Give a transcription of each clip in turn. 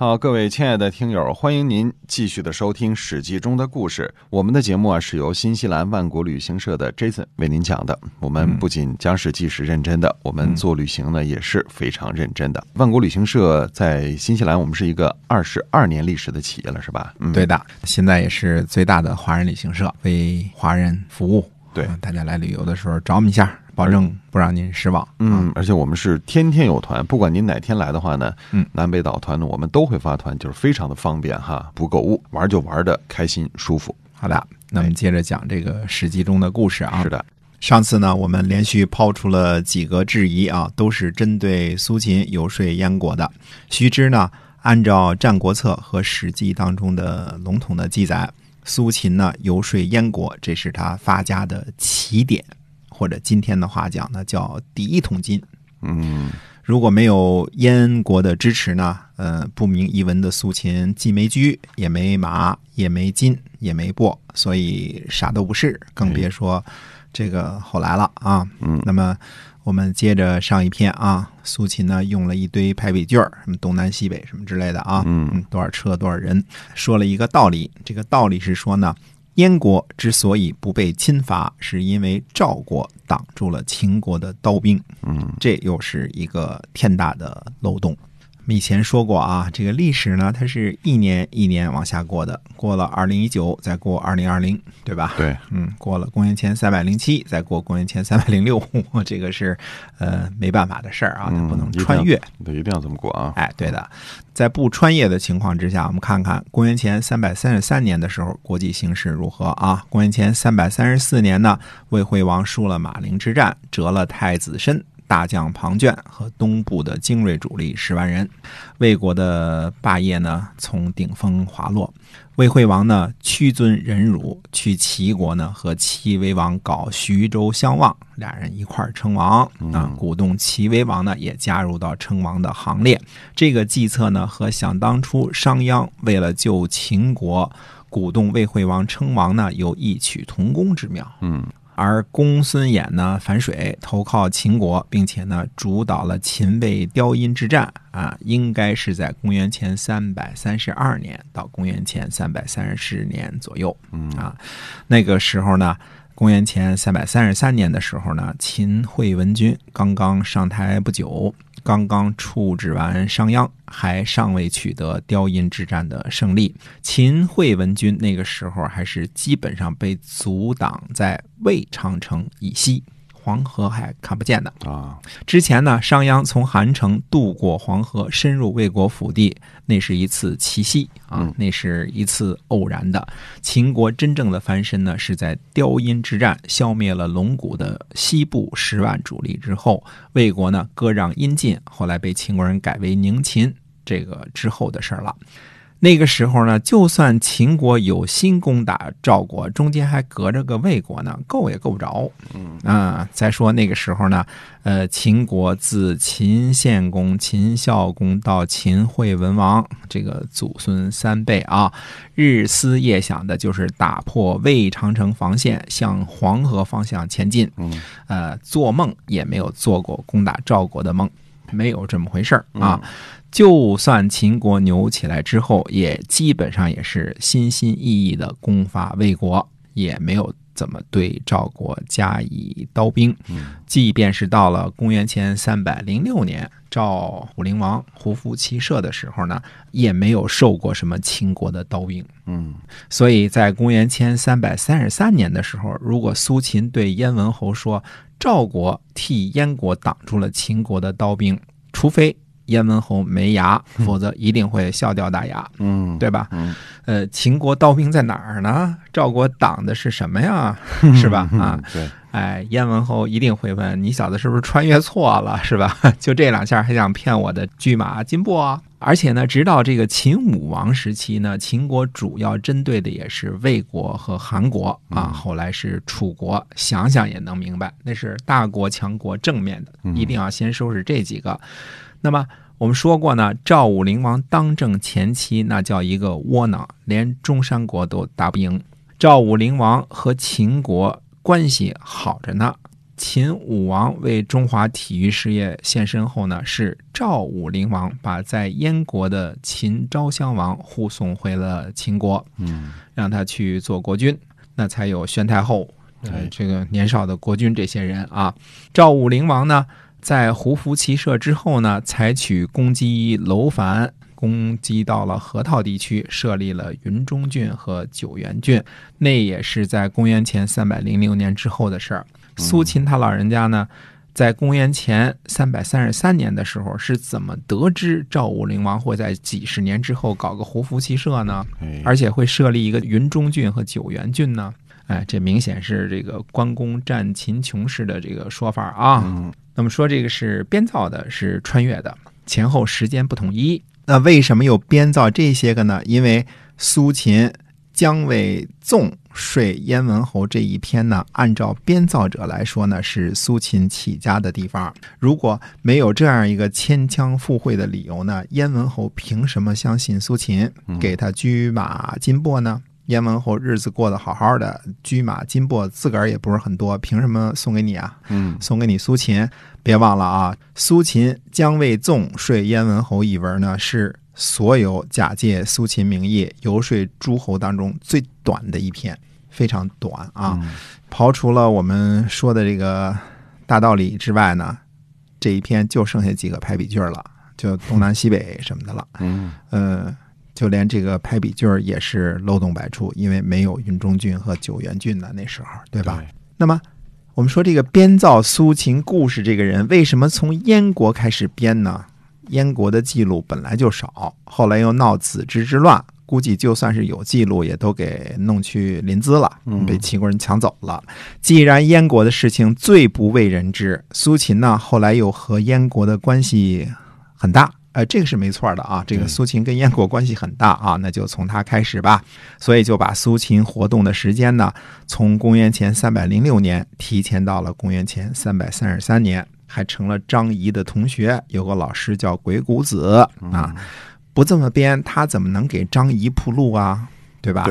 好，各位亲爱的听友，欢迎您继续的收听《史记》中的故事。我们的节目是由新西兰万国旅行社的 Jason 为您讲的。我们不仅讲史记是认真的，我们做旅行呢也是非常认真的。万国旅行社在新西兰，我们是一个22年历史的企业了，是吧？对的，现在也是最大的华人旅行社，为华人服务。对，大家来旅游的时候找我们一下，保证不让您失望。而且我们是天天有团，不管您哪天来的话呢，南北岛团呢我们都会发团，就是非常的方便哈，不购物，玩就玩的开心舒服。好的，那我们接着讲这个史记中的故事啊。是的，上次呢我们连续抛出了几个质疑啊，都是针对苏秦游说燕国的。须知呢，按照《战国策》和《史记》当中的笼统的记载，苏秦呢游说燕国，这是他发家的起点。或者今天的话讲呢，叫第一桶金。如果没有燕国的支持呢，不明一文的苏秦既没车，也没马，也没金，也没帛，所以啥都不是，更别说这个后来了啊。那么我们接着上一篇啊，苏秦呢用了一堆排比句，什么东南西北什么之类的啊，多少车多少人，说了一个道理。这个道理是说呢，燕国之所以不被侵伐，是因为赵国挡住了秦国的刀兵。这又是一个天大的漏洞。我们以前说过啊，这个历史呢，它是一年一年往下过的，过了2019，再过2020，对吧？对，过了公元前307，再过公元前306，这个是没办法的事儿啊，它不能穿越，一定要这么过啊！哎，对的。在不穿越的情况之下，我们看看公元前333年的时候国际形势如何啊？公元前334年呢，魏惠王输了马陵之战，折了太子申、大将庞涓和东部的精锐主力10万人，魏国的霸业呢从顶峰滑落。魏惠王呢屈尊忍辱，去齐国呢和齐威王搞徐州相望，俩人一块称王啊，鼓动齐威王呢也加入到称王的行列。这个计策呢和想当初商鞅为了救秦国鼓动魏惠王称王呢有异曲同工之妙。而公孙衍呢反水投靠秦国，并且呢主导了秦魏雕阴之战啊，应该是在公元前332年到公元前330年左右啊。那个时候呢，公元前333年的时候呢，秦惠文君刚刚上台不久，刚刚处置完商鞅，还尚未取得雕阴之战的胜利。秦惠文君那个时候还是基本上被阻挡在魏长城以西，黄河还看不见的啊。之前呢，商鞅从韩城渡过黄河，深入魏国腹地，那是一次奇袭啊，那是一次偶然的。秦国真正的翻身呢，是在雕阴之战消灭了龙骨的西部10万主力之后，魏国呢割让阴晋，后来被秦国人改为宁秦，这个之后的事了。那个时候呢，就算秦国有心攻打赵国，中间还隔着个魏国呢，够也够不着。再说那个时候呢，秦国自秦献公、秦孝公到秦惠文王，这个祖孙三辈啊，日思夜想的就是打破魏长城防线，向黄河方向前进。做梦也没有做过攻打赵国的梦，没有这么回事啊。就算秦国牛起来之后，也基本上也是心心意意的攻伐魏国，也没有怎么对赵国加以刀兵。即便是到了公元前306年赵武灵王胡服骑射的时候呢，也没有受过什么秦国的刀兵。所以在公元前333年的时候，如果苏秦对燕文侯说赵国替燕国挡住了秦国的刀兵，除非燕文侯没牙，否则一定会笑掉大牙，对吧？秦国刀兵在哪儿呢？赵国挡的是什么呀？是吧？啊，对，哎，燕文侯一定会问你小子是不是穿越错了，是吧？就这两下还想骗我的拒马金帛啊！而且呢，直到这个秦武王时期呢，秦国主要针对的也是魏国和韩国啊，后来是楚国。想想也能明白，那是大国强国正面的，一定要先收拾这几个。那么我们说过呢，赵武灵王当政前期那叫一个窝囊，连中山国都打不赢。赵武灵王和秦国关系好着呢，秦武王为中华体育事业献身后呢，是赵武灵王把在燕国的秦昭襄王护送回了秦国，让他去做国君，那才有宣太后这个年少的国君这些人啊。赵武灵王呢在胡服骑射之后呢，采取攻击楼烦，攻击到了河套地区，设立了云中郡和九原郡，那也是在公元前306年之后的事儿。苏秦他老人家呢在公元前333年的时候是怎么得知赵武灵王会在几十年之后搞个胡服骑射呢，而且会设立一个云中郡和九原郡呢？这明显是这个关公战秦琼式的这个说法啊。那么说这个是编造的，是穿越的，前后时间不统一。那为什么又编造这些个呢？因为苏秦姜维纵睡燕文侯这一篇呢，按照编造者来说呢，是苏秦起家的地方。如果没有这样一个牵强附会的理由呢，燕文侯凭什么相信苏秦，给他车马金帛呢？燕文侯日子过得好好的，车马金帛自个儿也不是很多，凭什么送给你啊？送给你苏秦。别忘了啊，苏秦姜维纵睡燕文侯一文呢，是所有假借苏秦名义游说诸侯当中最短的一篇，非常短啊。刨除了我们说的这个大道理之外呢，这一篇就剩下几个排比句了，就东南西北什么的了。就连这个排比句也是漏洞百出，因为没有云中郡和九原郡的那时候，对吧？那么我们说这个编造苏秦故事这个人为什么从燕国开始编呢？燕国的记录本来就少，后来又闹子之之乱，估计就算是有记录也都给弄去临淄了，被齐国人抢走了。既然燕国的事情最不为人知，苏秦呢后来又和燕国的关系很大，这个是没错的啊，这个苏秦跟燕国关系很大啊，那就从他开始吧。所以就把苏秦活动的时间呢，从公元前306年提前到了公元前333年，还成了张仪的同学，有个老师叫鬼谷子啊。不这么编，他怎么能给张仪铺路啊？对吧？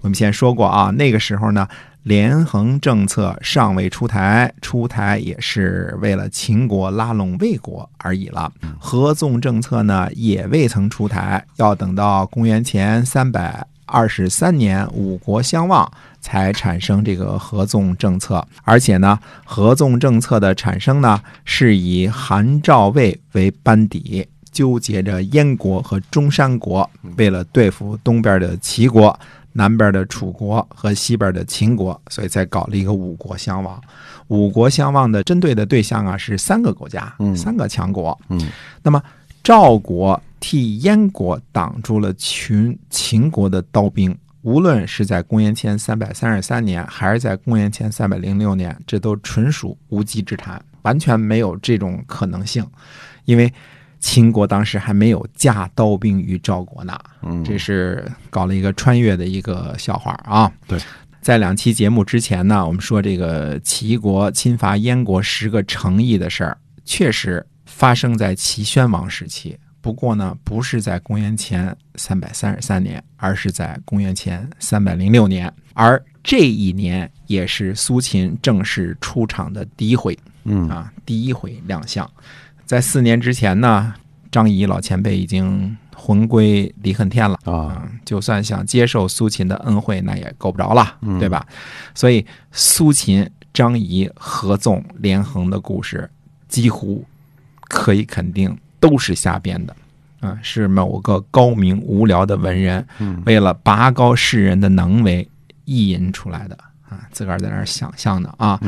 我们先说过啊，那个时候呢，连横政策尚未出台，出台也是为了秦国拉拢魏国而已了。合纵政策呢也未曾出台，要等到公元前323年五国相望才产生这个合纵政策。而且呢，合纵政策的产生呢是以韩赵魏为班底，纠结着燕国和中山国，为了对付东边的齐国、南边的楚国和西边的秦国，所以才搞了一个五国相望。五国相望的针对的对象啊是三个国家，三个强国。那么赵国替燕国挡住了秦国的刀兵，无论是在公元前333年还是在公元前306年，这都纯属无稽之谈，完全没有这种可能性。因为秦国当时还没有架刀兵于赵国呢，这是搞了一个穿越的一个笑话啊。在两期节目之前呢，我们说这个齐国侵伐燕国10个城邑的事儿，确实发生在齐宣王时期，不过呢，不是在公元前333年，而是在公元前306年，而这一年也是苏秦正式出场的第一回，第一回亮相。在4年之前呢，张仪老前辈已经魂归离恨天了啊，就算想接受苏秦的恩惠，那也够不着了，对吧？所以苏秦、张仪合纵连横的故事，几乎可以肯定都是瞎编的，是某个高明无聊的文人，为了拔高世人的能为意淫出来的。自个儿在那儿想象的啊。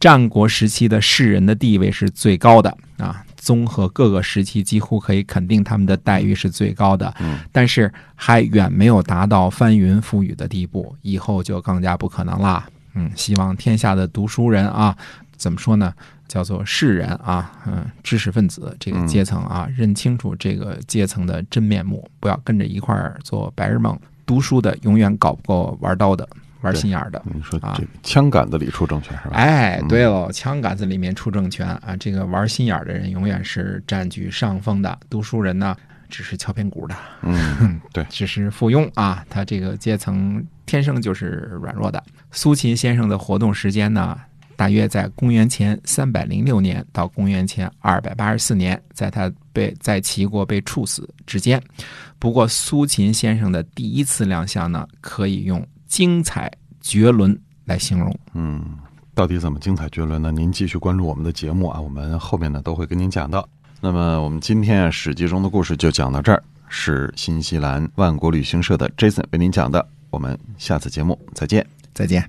战国时期的士人的地位是最高的啊，综合各个时期几乎可以肯定他们的待遇是最高的，但是还远没有达到翻云覆雨的地步，以后就更加不可能啦。希望天下的读书人啊，怎么说呢，叫做士人啊，知识分子这个阶层啊，认清楚这个阶层的真面目，不要跟着一块儿做白日梦，读书的永远搞不过玩刀的。玩心眼的。你说这个枪杆子里出政权是吧？哎，对喽，枪杆子里面出政权啊！这个玩心眼的人永远是占据上风的，读书人呢只是敲边鼓的，嗯，对，只是附庸啊，他这个阶层天生就是软弱的。苏秦先生的活动时间呢？大约在公元前306年到公元前284年，在他在齐国被处死之间。不过苏秦先生的第一次亮相呢，可以用精彩绝伦来形容。嗯，到底怎么精彩绝伦呢？您继续关注我们的节目啊，我们后面呢都会跟您讲到。那么我们今天史记中的故事就讲到这儿，是新西兰万国旅行社的 Jason 为您讲的。我们下次节目再见，再见。